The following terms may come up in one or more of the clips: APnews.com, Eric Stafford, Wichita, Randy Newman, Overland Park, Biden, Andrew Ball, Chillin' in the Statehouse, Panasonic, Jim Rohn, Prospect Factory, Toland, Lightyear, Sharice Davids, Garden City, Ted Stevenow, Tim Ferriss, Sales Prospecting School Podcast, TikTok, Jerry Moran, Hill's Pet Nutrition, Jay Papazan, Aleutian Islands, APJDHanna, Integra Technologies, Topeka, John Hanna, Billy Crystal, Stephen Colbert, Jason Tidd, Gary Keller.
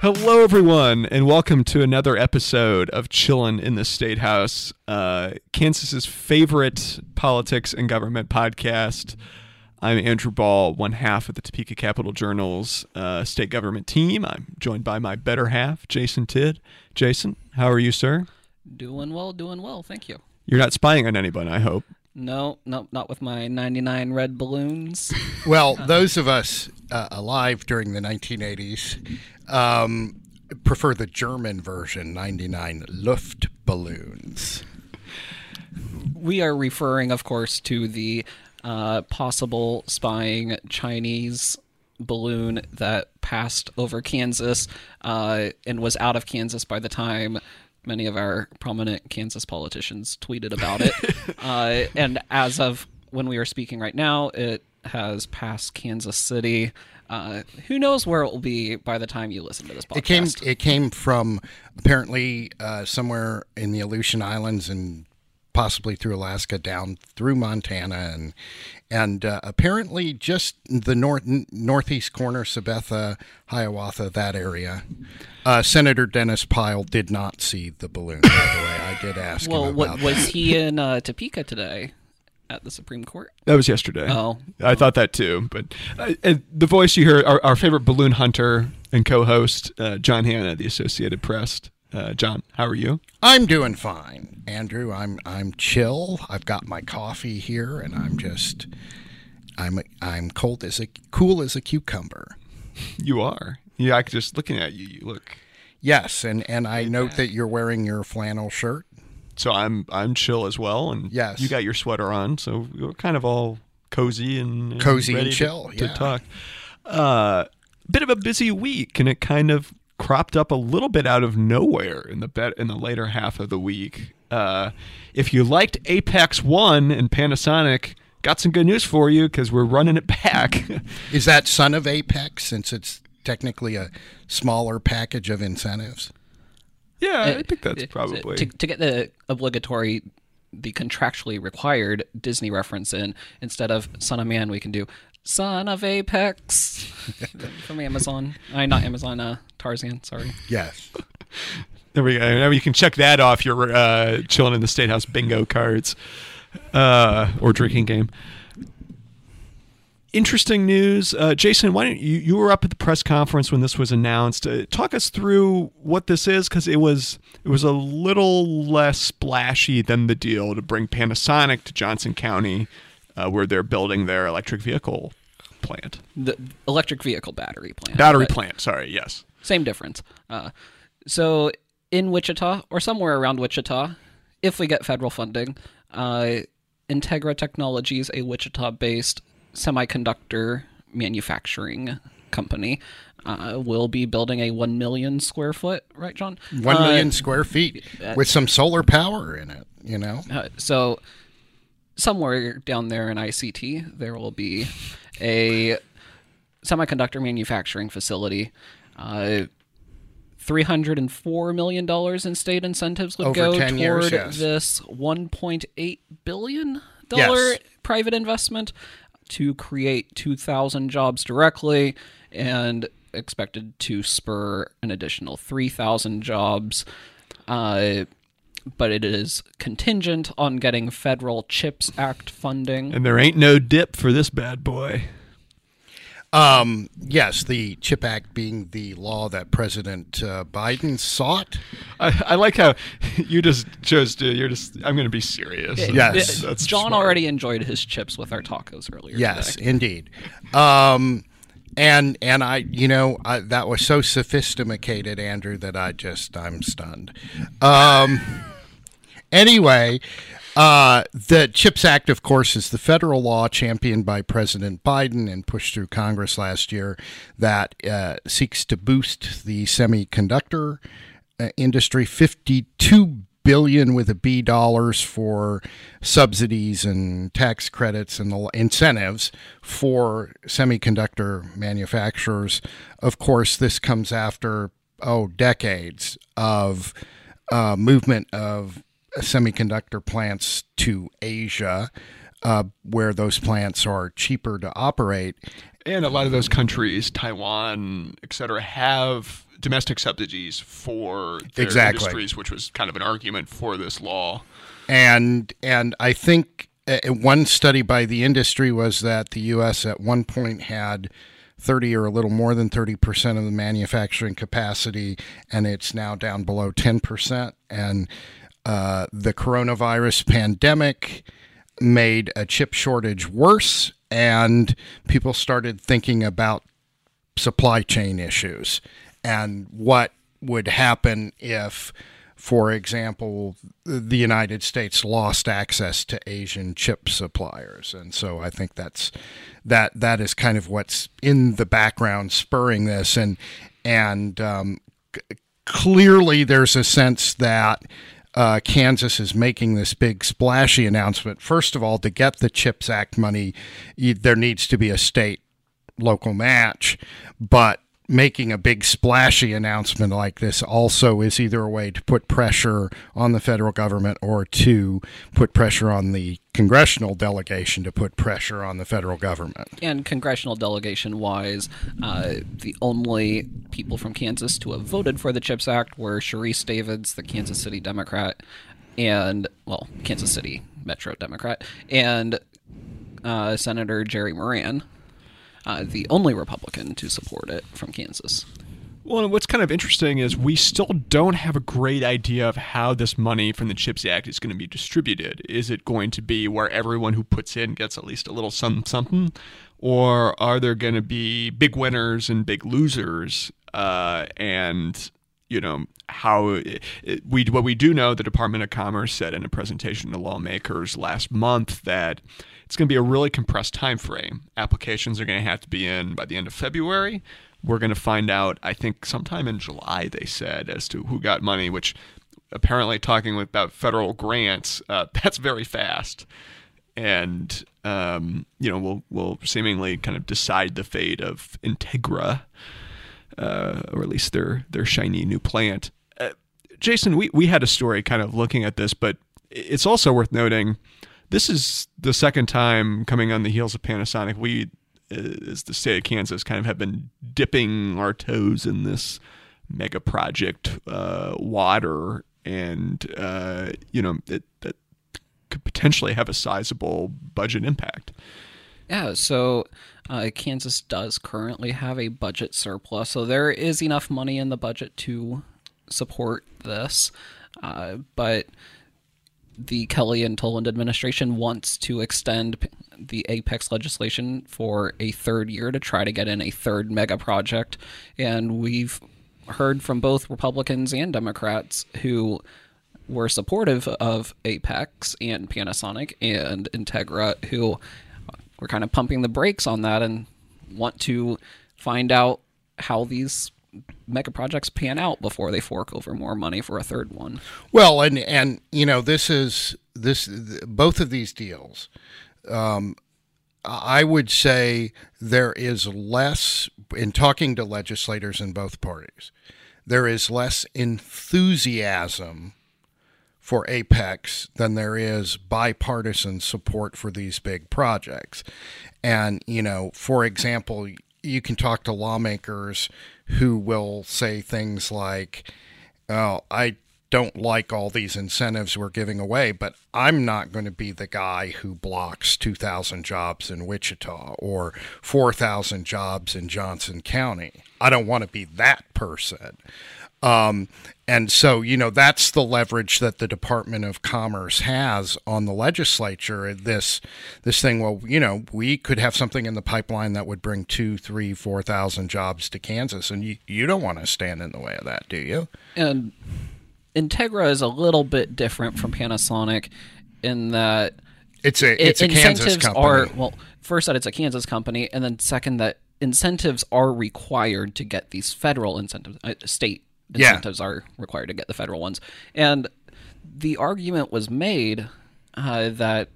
Hello, everyone, and welcome to another episode of Chillin' in the Statehouse, Kansas's favorite politics and government podcast. I'm Andrew Ball, one half of the Topeka Capital Journal's state government team. I'm joined by my better half, Jason Tidd. Jason, how are you, sir? Doing well, thank you. You're not spying on anyone, I hope. No, not with my 99 red balloons. Well, those of us alive during the 1980s prefer the German version, 99 Luft balloons. We are referring, of course, to the possible spying Chinese balloon that passed over Kansas and was out of Kansas by the time many of our prominent Kansas politicians tweeted about it. And as of when we are speaking right now, it has passed Kansas City. Who knows where it will be by the time you listen to this podcast. It came from apparently somewhere in the Aleutian Islands and possibly through Alaska, down through Montana, and apparently just the northeast corner, Sabetha, Hiawatha, that area. Senator Dennis Pyle did not see the balloon, by the way. I did ask him about that. Was he in Topeka today at the Supreme Court? That was yesterday. Oh. I thought that too. But the voice you hear, our favorite balloon hunter and co-host, John Hanna, the Associated Press. John, how are you? I'm doing fine, Andrew. I'm chill. I've got my coffee here, and I'm cool as a cucumber. You are. Yeah, I could just looking at you. You look. Yes, and I note that you're wearing your flannel shirt. So I'm chill as well, and yes, you got your sweater on. So we're kind of all cozy and chill to talk. Bit of a busy week, and it kind of cropped up a little bit out of nowhere in the later half of the week. If you liked Apex 1 and Panasonic, got some good news for you because we're running it back. Is that son of Apex, since it's technically a smaller package of incentives? Yeah, I think that's probably... To get the obligatory, the contractually required Disney reference in, instead of Son of Man, we can do Son of Apex from Amazon. Not Amazon, Tarzan, sorry. Yes. There we go. You can check that off your Chillin' in the Statehouse bingo cards or drinking game. Interesting news. Jason, why don't you were up at the press conference when this was announced. Talk us through what this is, because it was a little less splashy than the deal to bring Panasonic to Johnson County, where they're building their electric vehicle plant. The electric vehicle battery plant. Battery plant, sorry, yes. Same difference. So in Wichita, or somewhere around Wichita, if we get federal funding, Integra Technologies, a Wichita-based semiconductor manufacturing company, will be building a 1 million square foot, right, John? 1 million square feet with some solar power in it, you know? So... somewhere down there in ICT, there will be a semiconductor manufacturing facility. $304 million in state incentives would go toward this $1.8 billion private investment to create 2,000 jobs directly, and expected to spur an additional 3,000 jobs. But it is contingent on getting federal CHIPS Act funding. And there ain't no dip for this bad boy. Yes, the CHIP Act being the law that President Biden sought. I like how you just chose to, you're just, I'm going to be serious. Yes. That's John smart. Already enjoyed his chips with our tacos earlier. Yes, today. Indeed. And I, you know, that was so sophisticated, Andrew, that I'm stunned. Anyway. The CHIPS Act, of course, is the federal law championed by President Biden and pushed through Congress last year that seeks to boost the semiconductor industry, $52 billion with a B dollars for subsidies and tax credits and incentives for semiconductor manufacturers. Of course, this comes after, decades of movement of semiconductor plants to Asia, where those plants are cheaper to operate. And a lot of those countries, Taiwan, et cetera, have domestic subsidies for their industries, which was kind of an argument for this law. And I think one study by the industry was that the U.S. at one point had 30 or a little more than 30% of the manufacturing capacity, and it's now down below 10%. And the coronavirus pandemic made a chip shortage worse, and people started thinking about supply chain issues and what would happen if, for example, the United States lost access to Asian chip suppliers. And so I think that is kind of what's in the background spurring this. And clearly there's a sense that Kansas is making this big splashy announcement. First of all, to get the CHIPS Act money, there needs to be a state local match, but making a big splashy announcement like this also is either a way to put pressure on the federal government or to put pressure on the congressional delegation to put pressure on the federal government. And congressional delegation-wise, the only people from Kansas to have voted for the CHIPS Act were Sharice Davids, the Kansas City Democrat, and, well, Kansas City Metro Democrat, and Senator Jerry Moran, the only Republican to support it from Kansas. Well, what's kind of interesting is we still don't have a great idea of how this money from the CHIPS Act is going to be distributed. Is it going to be where everyone who puts in gets at least a little something? Or are there going to be big winners and big losers? And, you know, what we do know, the Department of Commerce said in a presentation to lawmakers last month that it's going to be a really compressed time frame. Applications are going to have to be in by the end of February. We're going to find out, I think, sometime in July, they said, as to who got money, which apparently talking about federal grants, that's very fast. And, you know, we'll seemingly kind of decide the fate of Integra, or at least their shiny new plant. Jason, we had a story kind of looking at this, but it's also worth noting this is the second time coming on the heels of Panasonic. We, as the state of Kansas, kind of have been dipping our toes in this mega project water, and you know, that could potentially have a sizable budget impact. Yeah, so Kansas does currently have a budget surplus, so there is enough money in the budget to support this, but the Kelly and Toland administration wants to extend the Apex legislation for a third year to try to get in a third mega project. And we've heard from both Republicans and Democrats who were supportive of Apex and Panasonic and Integra, who were kind of pumping the brakes on that and want to find out how these mega projects pan out before they fork over more money for a third one. Well, and you know, both of these deals, I would say there is less, in talking to legislators in both parties, there is less enthusiasm for Apex than there is bipartisan support for these big projects. And, you know, for example, you can talk to lawmakers who will say things like, "Oh, I don't like all these incentives we're giving away, but I'm not going to be the guy who blocks 2,000 jobs in Wichita or 4,000 jobs in Johnson County. I don't want to be that person. And so, you know, that's the leverage that the Department of Commerce has on the legislature. This thing, well, you know, we could have something in the pipeline that would bring 2,000, 3,000, 4,000 jobs to Kansas. And you don't want to stand in the way of that, do you? And Integra is a little bit different from Panasonic in that it's a Kansas company. First that it's a Kansas company, and then second that incentives are required to get these federal incentives, state incentives are required to get the federal ones. And the argument was made that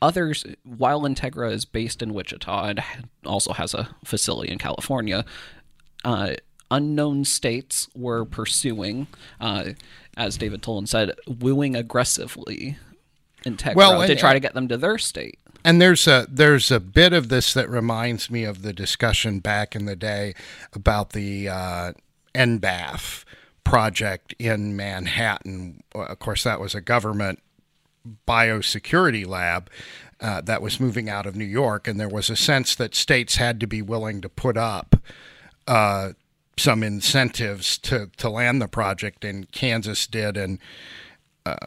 others, while Integra is based in Wichita and also has a facility in California, unknown states were pursuing, as David Toland said, wooing aggressively Integra to try to get them to their state. And there's a bit of this that reminds me of the discussion back in the day about the NBAF project in Manhattan. Of course, that was a government biosecurity lab that was moving out of New York, and there was a sense that states had to be willing to put up some incentives to land the project, and Kansas did, and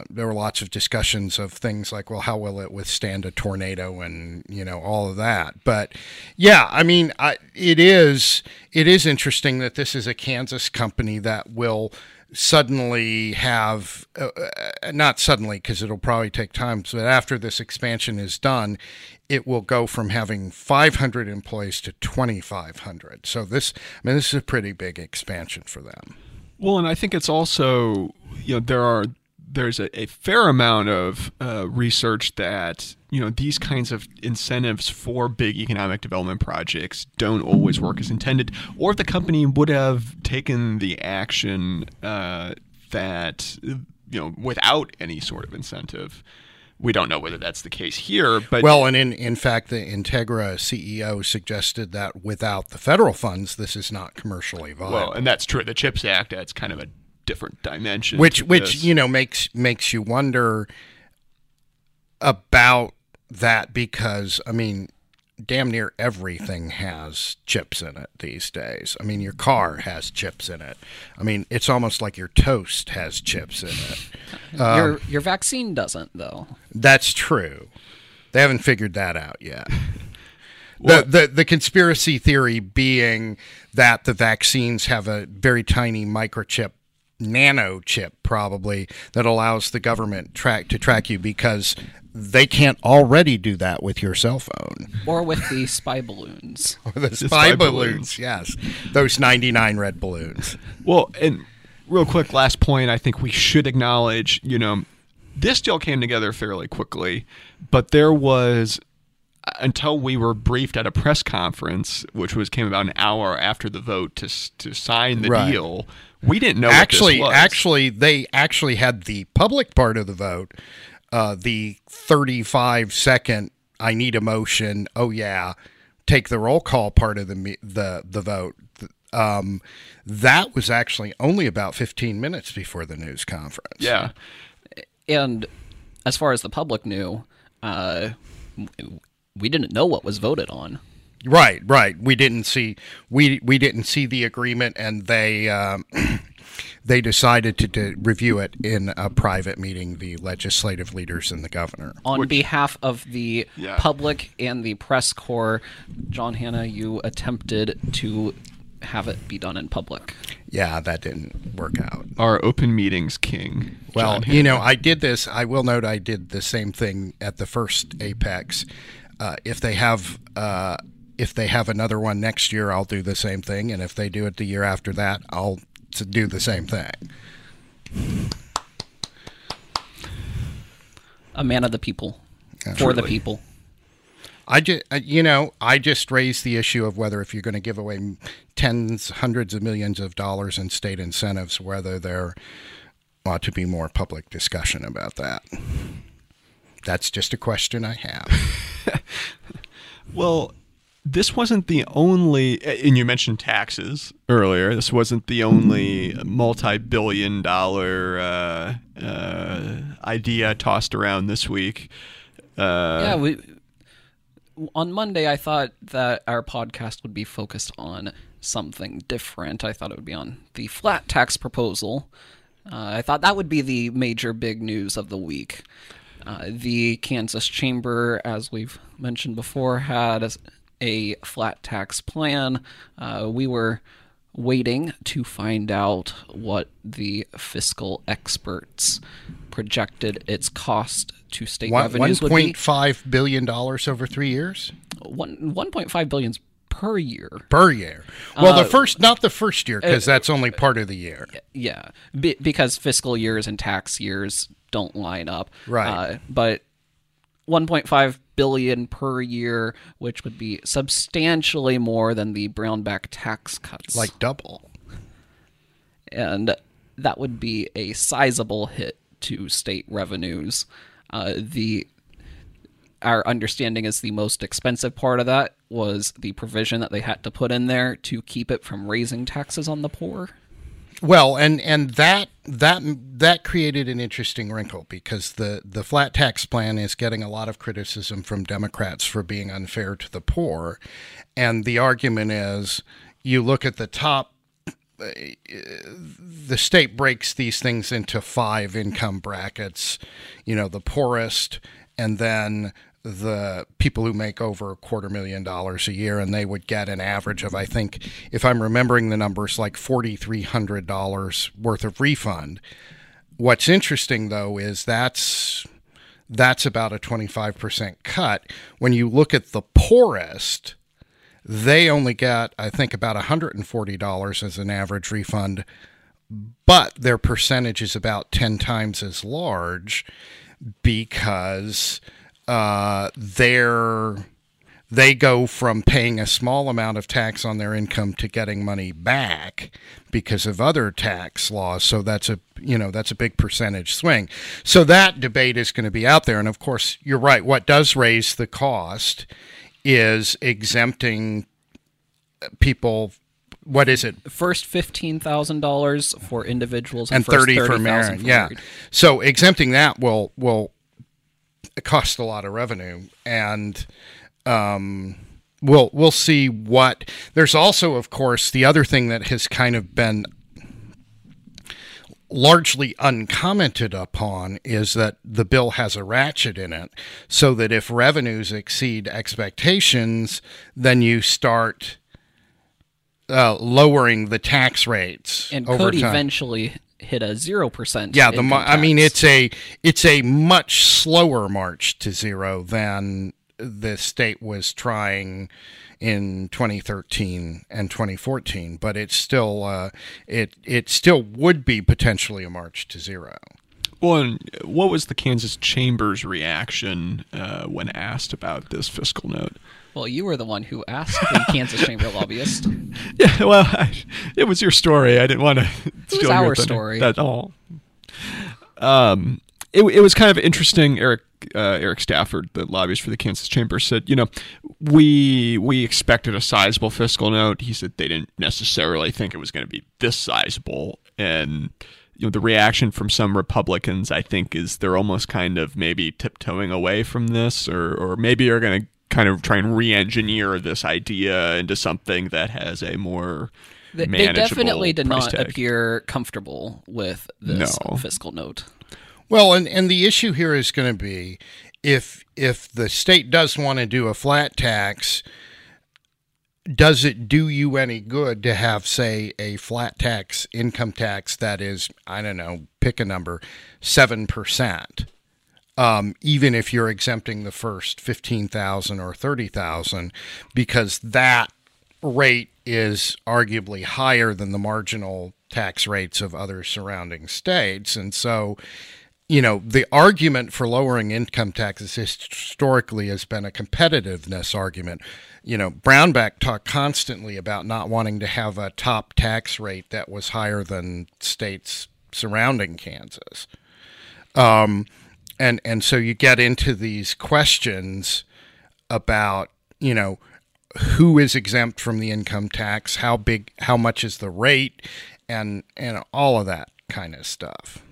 there were lots of discussions of things like, well, how will it withstand a tornado and, you know, all of that. But yeah, I mean, it is interesting that this is a Kansas company that will suddenly have, not suddenly because it'll probably take time, but after this expansion is done, it will go from having 500 employees to 2,500. So this is a pretty big expansion for them. Well, and I think it's also, you know, there's a fair amount of research that, you know, these kinds of incentives for big economic development projects don't always work as intended, or if the company would have taken the action that, you know, without any sort of incentive. We don't know whether that's the case here, but in fact, the Integra CEO suggested that without the federal funds, this is not commercially viable. Well, and that's true. The CHIPS Act adds kind of a different dimension, which you know makes you wonder about that, because I mean, damn near everything has chips in it these days. I mean, your car has chips in it. I mean, it's almost like your toast has chips in it. Your vaccine doesn't, though. That's true. They haven't figured that out yet. The conspiracy theory being that the vaccines have a very tiny microchip, nano chip probably, that allows the government to track you, because they can't already do that with your cell phone or with the spy balloons. or the spy balloons, yes, those 99 red balloons. Well, and real quick, last point, I think we should acknowledge, you know, this deal came together fairly quickly, but there was, until we were briefed at a press conference, which came about an hour after the vote to sign the deal. We didn't know what this was. Actually, they actually had the public part of the vote, the 35-second, I need a motion, oh yeah, take the roll call part of the vote. That was actually only about 15 minutes before the news conference. Yeah. And as far as the public knew, we didn't know what was voted on. Right. We didn't see the agreement, and they decided to review it in a private meeting, the legislative leaders and the governor, on behalf of the public and the press corps. John Hanna, you attempted to have it be done in public. Yeah, that didn't work out. Our open meetings king. Well, you know, I did this. I will note I did the same thing at the first Apex. If they have another one next year, I'll do the same thing. And if they do it the year after that, I'll do the same thing. A man of the people. Absolutely. For the people. I just raised the issue of whether, if you're going to give away tens, hundreds of millions of dollars in state incentives, whether there ought to be more public discussion about that. That's just a question I have. Well, this wasn't the only, and you mentioned taxes earlier, this wasn't the only multi-billion dollar idea tossed around this week. Yeah, on Monday, I thought that our podcast would be focused on something different. I thought it would be on the flat tax proposal. I thought that would be the major big news of the week. The Kansas Chamber, as we've mentioned before, had a flat tax plan. We were waiting to find out what the fiscal experts projected its cost to state revenues would be. $1.5 billion over 3 years? $1.5 billion per year. Per year. Well, not the first year, because that's only part of the year. Yeah, because fiscal years and tax years don't line up. Right. But $1.5 billion per year, which would be substantially more than the Brownback tax cuts. Like double. And that would be a sizable hit to state revenues. Our understanding is the most expensive part of that was the provision that they had to put in there to keep it from raising taxes on the poor. Well, and that created an interesting wrinkle, because the flat tax plan is getting a lot of criticism from Democrats for being unfair to the poor, and the argument is, you look at the top, the state breaks these things into 5 income brackets, the poorest, and then the people who make over $250,000 a year, and they would get an average of, I think, if I'm remembering the numbers, like $4,300 worth of refund. What's interesting, though, is that's about a 25% cut. When you look at the poorest, they only get, I think, about $140 as an average refund, but their percentage is about 10 times as large, because they go from paying a small amount of tax on their income to getting money back because of other tax laws. So that's a big percentage swing. So that debate is going to be out there. And of course, you're right. What does raise the cost is exempting people. What is it? First $15,000 for individuals and first $30,000 for married. Yeah. So exempting that will cost a lot of revenue, and we'll see what. There's also, of course, the other thing that has kind of been largely uncommented upon is that the bill has a ratchet in it, so that if revenues exceed expectations, then you start lowering the tax rates, and over could time eventually hit a 0%. Yeah, I mean, it's a much slower march to zero than the state was trying in 2013 and 2014, but it's still it still would be potentially a march to zero. Well, and what was the Kansas Chamber's reaction when asked about this fiscal note? Well, you were the one who asked the Kansas Chamber lobbyist. Yeah, well, it was your story. I didn't want to steal your story at all. It was kind of interesting. Eric Stafford, the lobbyist for the Kansas Chamber, said, we expected a sizable fiscal note. He said they didn't necessarily think it was going to be this sizable. And the reaction from some Republicans, I think, is they're almost kind of maybe tiptoeing away from this, or maybe are going to kind of try and re-engineer this idea into something that has a more manageable. They definitely did not appear comfortable with this fiscal note. Well, and the issue here is going to be if the state does want to do a flat tax, does it do you any good to have, say, a flat tax, income tax that is, I don't know, pick a number, 7%? Even if you're exempting the first 15,000 or 30,000, because that rate is arguably higher than the marginal tax rates of other surrounding states. And so, the argument for lowering income taxes historically has been a competitiveness argument. Brownback talked constantly about not wanting to have a top tax rate that was higher than states surrounding Kansas. And so you get into these questions about, who is exempt from the income tax, how big, how much is the rate, and all of that kind of stuff.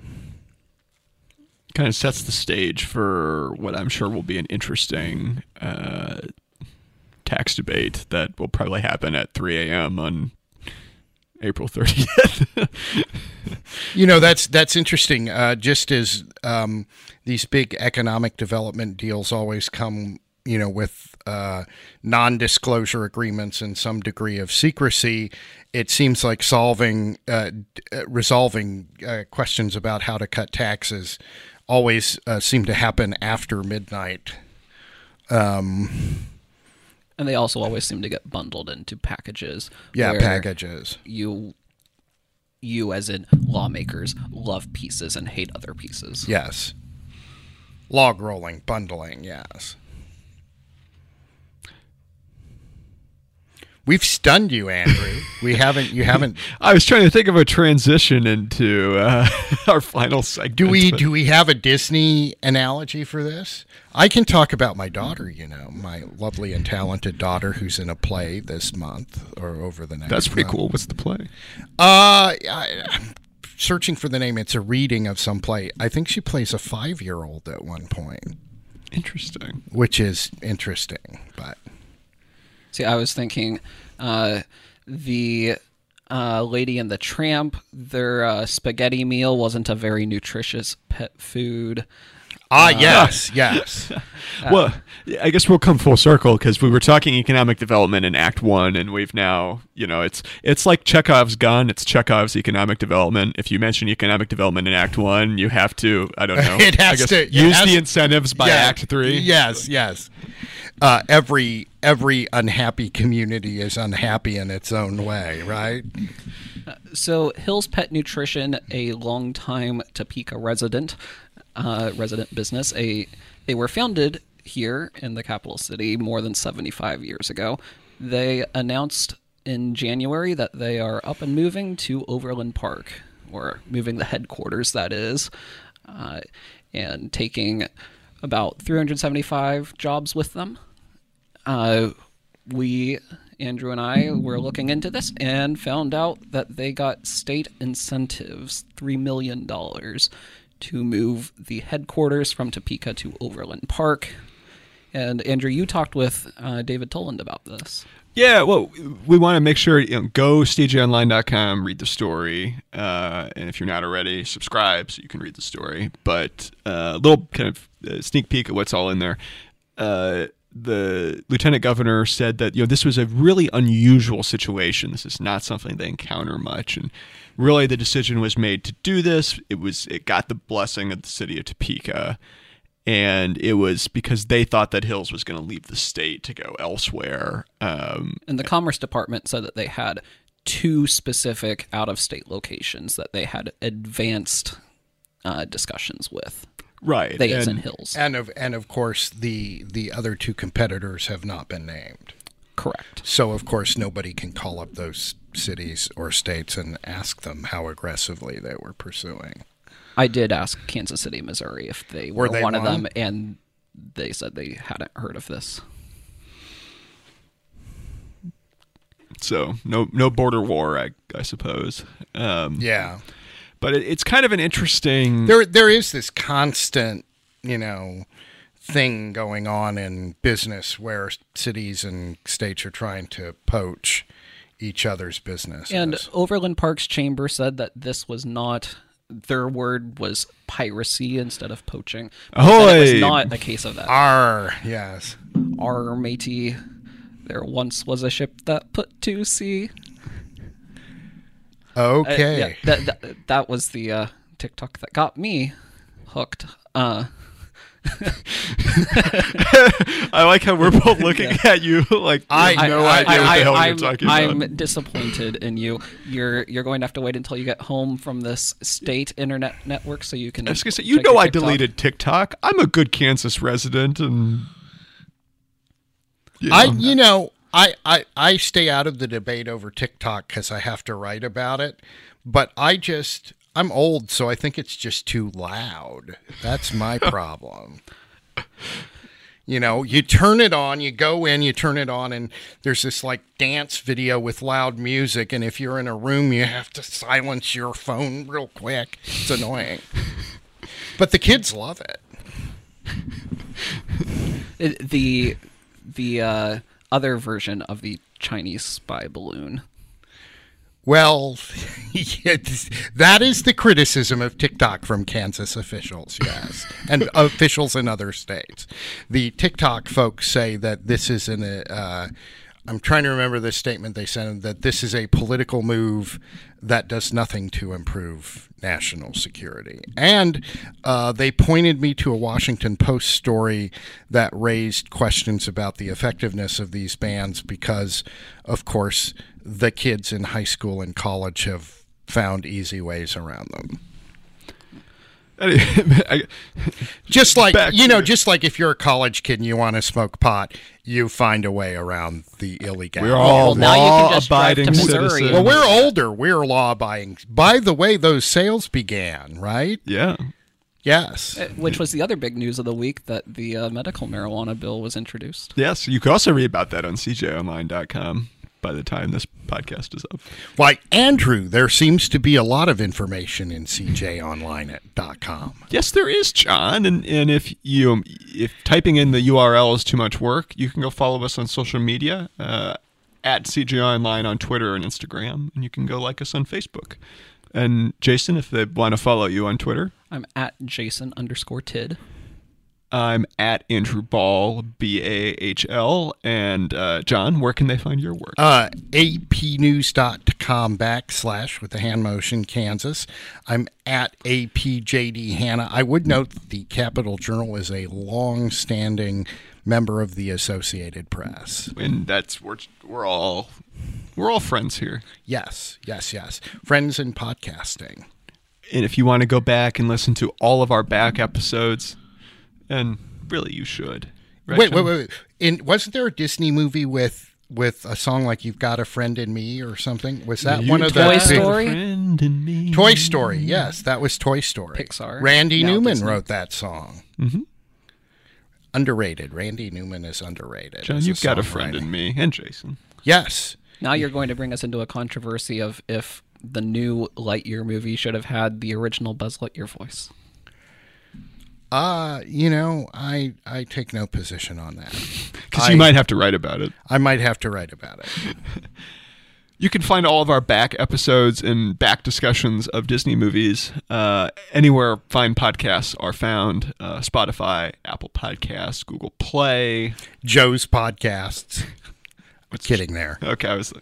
Kind of sets the stage for what I'm sure will be an interesting tax debate that will probably happen at 3 a.m. on April 30th. You know, that's interesting. Just as these big economic development deals always come, you know, with non-disclosure agreements and some degree of secrecy, it seems like resolving questions about how to cut taxes always seem to happen after midnight. And they also always seem to get bundled into packages. Yeah, packages. You as in lawmakers love pieces and hate other pieces. Yes. Log rolling, bundling, yes. We've stunned you, Andrew. We haven't. You haven't. I was trying to think of a transition into our final segment. Do we have a Disney analogy for this? I can talk about my daughter. You know, my lovely and talented daughter, who's in a play this month or over the next. That's pretty cool. What's the play? I'm searching for the name. It's a reading of some play. I think she plays a 5-year-old at one point. Interesting. Which is interesting, but. See, I was thinking the Lady and the Tramp, their spaghetti meal wasn't a very nutritious pet food. Yes. Well, I guess we'll come full circle because we were talking economic development in Act 1, and we've now, you know, it's like Chekhov's gun. It's Chekhov's economic development. If you mention economic development in Act 1, you have to, I don't know, use the incentives by Act 3. Yes. Every unhappy community is unhappy in its own way, right? So Hill's Pet Nutrition, a longtime Topeka resident business, they were founded here in the capital city more than 75 years ago. They announced in January that they are up and moving to Overland Park, or moving the headquarters, that is, and taking about 375 jobs with them. Andrew and I were looking into this and found out that they got state incentives, $3 million, to move the headquarters from Topeka to Overland Park. And Andrew, you talked with David Toland about this. Yeah, well, we want to make sure, you know, go stagionline.com, read the story. And if you're not already, subscribe so you can read the story. But a little kind of sneak peek at what's all in there. The lieutenant governor said that, you know, this was a really unusual situation. This is not something they encounter much. And really the decision was made to do this. It got the blessing of the city of Topeka. And it was because they thought that Hills was going to leave the state to go elsewhere. And the Commerce Department said that they had 2 specific out-of-state locations that they had advanced discussions with. Right. They as in Hills. And of course, the other 2 competitors have not been named. Correct. So, of course, nobody can call up those cities or states and ask them how aggressively they were pursuing. I did ask Kansas City, Missouri if they were one of them, and they said they hadn't heard of this. So, no border war, I suppose. Yeah. But it's kind of an interesting... There is this constant, you know, thing going on in business where cities and states are trying to poach each other's business. And Overland Park's chamber said that this was not... Their word was piracy instead of poaching. Ahoy! It was not a case of that. Arr, yes. Arr, matey. There once was a ship that put to sea... Okay. Yeah, that was the TikTok that got me hooked. I like how we're both looking at you like I have no idea what the hell you're talking about. I'm disappointed in you. You're going to have to wait until you get home from this state internet network so you can. I was going to say, you know, I deleted TikTok. I'm a good Kansas resident, and you know. I stay out of the debate over TikTok because I have to write about it, but I'm old, so I think it's just too loud. That's my problem. You know, you turn it on, you go in, you turn it on, and there's this like dance video with loud music. And if you're in a room, you have to silence your phone real quick. It's annoying. But the kids love it. The other version of the Chinese spy balloon. Well, that is the criticism of TikTok from Kansas officials, yes, and officials in other states. The TikTok folks say that this is I'm trying to remember the statement they sent, that this is a political move that does nothing to improve national security. And they pointed me to a Washington Post story that raised questions about the effectiveness of these bans because, of course, the kids in high school and college have found easy ways around them. Just like if you're a college kid and you want to smoke pot, you find a way around the illegal. We're all law-abiding citizens. Well, we're older. We're law-abiding. By the way, those sales began, right? Yeah. Yes. Which was the other big news of the week, that the medical marijuana bill was introduced. Yes. You can also read about that on cjonline.com. by the time this podcast is up. Why, Andrew, there seems to be a lot of information in cjonline.com. Yes, there is, John. And if typing in the URL is too much work, you can go follow us on social media, at cjonline on Twitter and Instagram, and you can go like us on Facebook. And Jason, if they want to follow you on Twitter. I'm at Jason_Tidd. I'm at Andrew Ball, B-A-H-L. And John, where can they find your work? APnews.com / with the hand motion Kansas. I'm at APJDHanna. I would note that the Capital Journal is a long-standing member of the Associated Press. And that's we're all friends here. Yes. Friends in podcasting. And if you want to go back and listen to all of our back episodes... And really, you should. Right, wait. Wasn't there a Disney movie with a song like "You've Got a Friend in Me" or something? Was that one of the Toy Story? Toy Story, yes, that was Toy Story. Pixar. Randy Newman wrote that song. Mm-hmm. Underrated. Randy Newman is underrated. John, you've got a friend in me, and Jason. Yes. Now you're going to bring us into a controversy of if the new Lightyear movie should have had the original Buzz Lightyear voice. I take no position on that. Because you might have to write about it. I might have to write about it. You can find all of our back episodes and back discussions of Disney movies anywhere fine podcasts are found. Spotify, Apple Podcasts, Google Play. Joe's Podcasts. What's kidding there? Okay, I was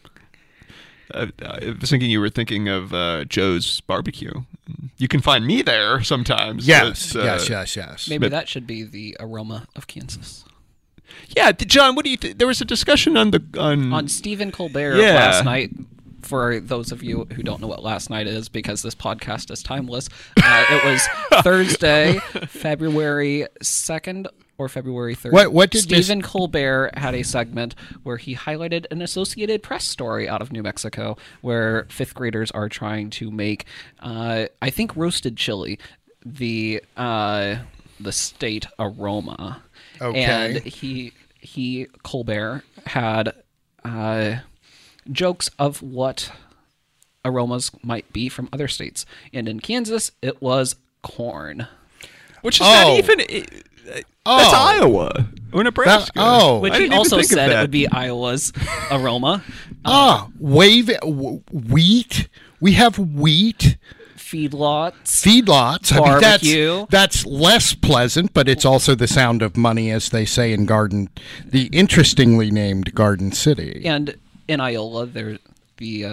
thinking you were thinking of Joe's Barbecue. You can find me there sometimes. Yes. Maybe that should be the aroma of Kansas. Yeah, John, what do you think? There was a discussion on Stephen Colbert last night. For those of you who don't know what last night is, because this podcast is timeless, it was Thursday, February 2nd. Or February 3rd. What did Stephen Colbert had a segment where he highlighted an Associated Press story out of New Mexico where fifth graders are trying to make, I think, roasted chili, the state aroma. Okay. And he Colbert had jokes of what aromas might be from other states, and in Kansas it was corn, which is not even. That's Iowa or Nebraska. Which he also said it would be Iowa's aroma. Wheat. We have wheat. Feedlots. Barbecue. I mean, that's less pleasant, but it's also the sound of money, as they say in the interestingly named Garden City. And in Iowa, there's the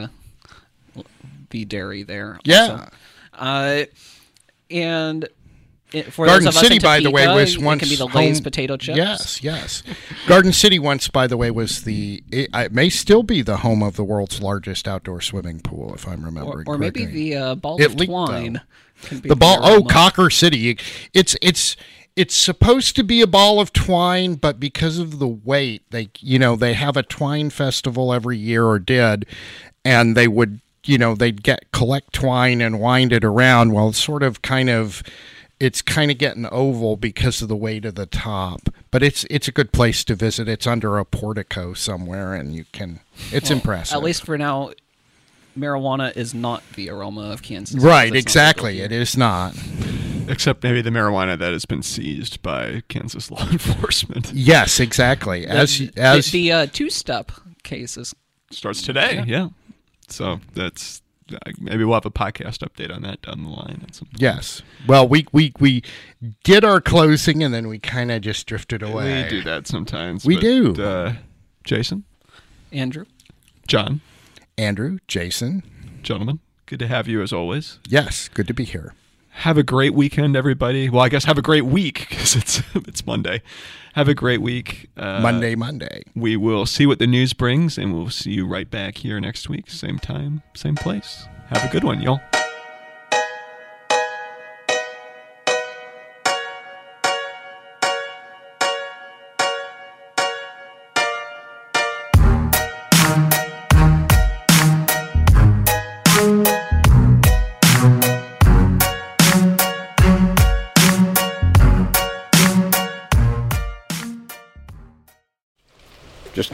dairy there. Yeah. Also. And... For Garden City, by the way, was once... It can be the Lay's potato chips. Yes. Garden City once, by the way, was the... It may still be the home of the world's largest outdoor swimming pool, if I'm remembering correctly. Or maybe the Ball of Twine. The Ball... Oh, Cocker City. It's supposed to be a ball of twine, but because of the weight, they have a twine festival every year, or did, and they would, they'd collect twine and wind it around. Well, it's sort of kind of... it's kind of getting oval because of the weight of the top, but it's a good place to visit. It's under a portico somewhere, and you can. It's impressive. At least for now, marijuana is not the aroma of Kansas. Right? Exactly. It is not. Except maybe the marijuana that has been seized by Kansas law enforcement. Yes, exactly. The two-step cases starts today. Yeah. So that's. Maybe we'll have a podcast update on that down the line. Yes. Well, we did our closing, and then we kind of just drifted away. We do that sometimes. We do. Jason. Andrew. John. Andrew. Jason. Gentlemen, good to have you as always. Yes, good to be here. Have a great weekend, everybody. Well, I guess have a great week because it's Monday. Have a great week. Monday. We will see what the news brings, and we'll see you right back here next week. Same time, same place. Have a good one, y'all. Just